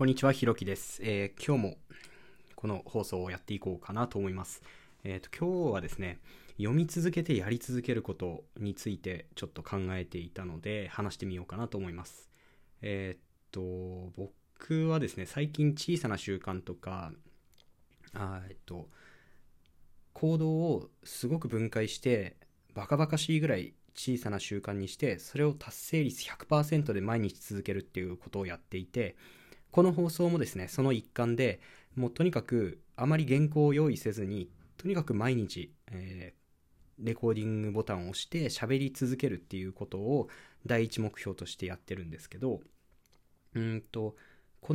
こんにちは、ひろきです。今日もこの放送をやっていこうかなと思います。今日はですね、読み続けてやり続けることについてちょっと考えていたので話してみようかなと思います。僕はですね、最近小さな習慣とか、行動をすごく分解してバカバカしいぐらい小さな習慣にして、それを達成率 100% で毎日続けるっていうことをやっていて、この放送もですね、その一環で、もうとにかくあまり原稿を用意せずに、とにかく毎日、レコーディングボタンを押して喋り続けるっていうことを第一目標としてやってるんですけど、こ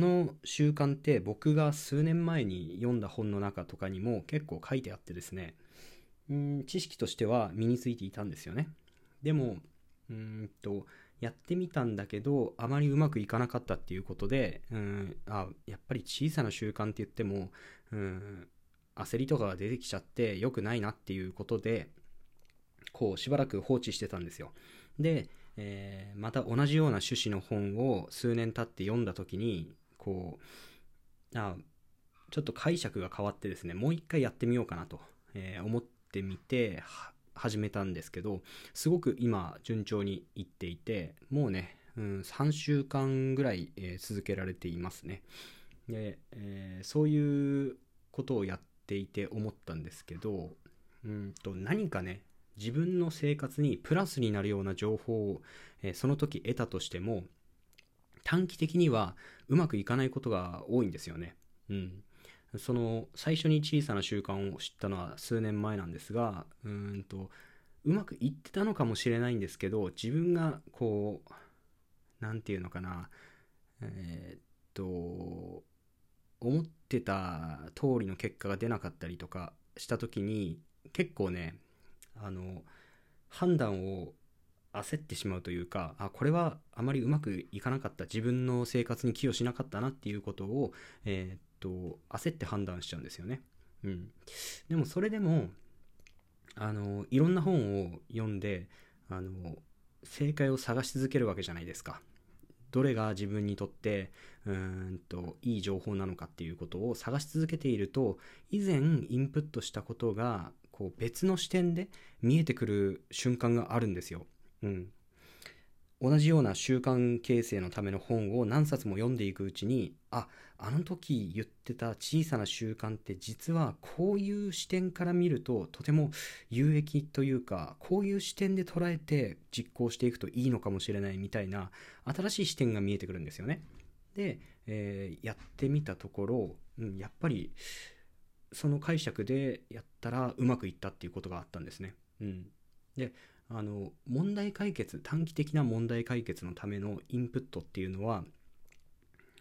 の習慣って僕が数年前に読んだ本の中とかにも結構書いてあってですね、知識としては身についていたんですよね。でも、やってみたんだけどあまりうまくいかなかったっていうことで、やっぱり小さな習慣って言っても、焦りとかが出てきちゃって良くないなっていうことで、こうしばらく放置してたんですよ。で、また同じような趣旨の本を数年経って読んだ時に、こうちょっと解釈が変わってですね、もう一回やってみようかなと、思ってみて始めたんですけど、すごく今順調にいっていて、もうね、3週間ぐらい、続けられていますね。で、そういうことをやっていて思ったんですけど、何かね、自分の生活にプラスになるような情報を、その時得たとしても、短期的にはうまくいかないことが多いんですよね。その最初に小さな習慣を知ったのは数年前なんですが、うまくいってたのかもしれないんですけど、自分がこうなんていうのかな、思ってた通りの結果が出なかったりとかした時に、結構ね、判断を焦ってしまうというか、これはあまりうまくいかなかった、自分の生活に寄与しなかったなっていうことを、焦って判断しちゃうんですよね。でもそれでもいろんな本を読んで正解を探し続けるわけじゃないですか。どれが自分にとっていい情報なのかっていうことを探し続けていると、以前インプットしたことがこう別の視点で見えてくる瞬間があるんですよ。同じような習慣形成のための本を何冊も読んでいくうちに、あの時言ってた小さな習慣って実はこういう視点から見るととても有益というか、こういう視点で捉えて実行していくといいのかもしれないみたいな新しい視点が見えてくるんですよね。で、やってみたところ、やっぱりその解釈でやったらうまくいったっていうことがあったんですね。で、問題解決、短期的な問題解決のためのインプットっていうのは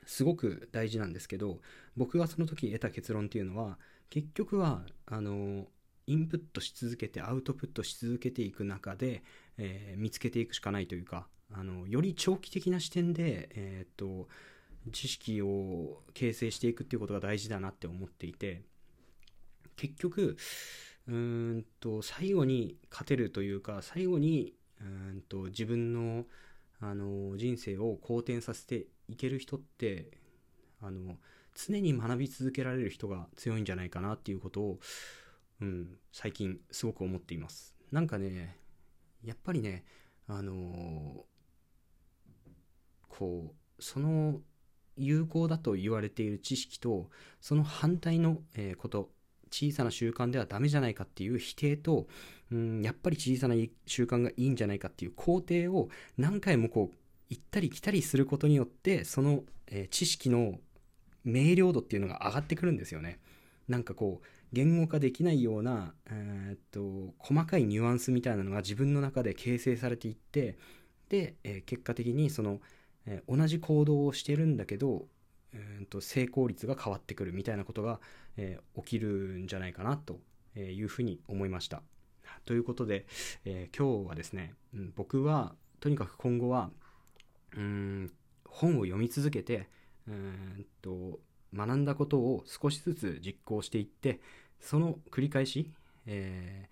すごく大事なんですけど、僕がその時得た結論っていうのは、結局はインプットし続けてアウトプットし続けていく中で、見つけていくしかないというか、より長期的な視点で、知識を形成していくっていうことが大事だなって思っていて、結局最後に勝てるというか、最後に自分の、人生を好転させていける人って、常に学び続けられる人が強いんじゃないかなっていうことを、最近すごく思っています。なんかね、やっぱりね、こうその有効だと言われている知識と、その反対のこと、小さな習慣ではダメじゃないかっていう否定と、やっぱり小さな習慣がいいんじゃないかっていう肯定を何回もこう行ったり来たりすることによって、その、知識の明瞭度っていうのが上がってくるんですよね。なんかこう言語化できないような、細かいニュアンスみたいなのが自分の中で形成されていって、で、結果的にその、同じ行動をしてるんだけど成功率が変わってくるみたいなことが、起きるんじゃないかなというふうに思いました。ということで、今日はですね、僕はとにかく今後は本を読み続けて、学んだことを少しずつ実行していって、その繰り返し、読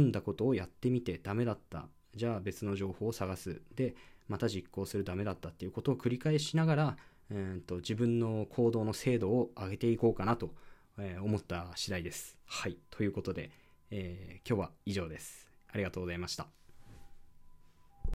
んだことをやってみてダメだった、じゃあ別の情報を探す、でまた実行する、ダメだったっていうことを繰り返しながら、自分の行動の精度を上げていこうかなと思った次第です。はい、ということで、今日は以上です。ありがとうございました。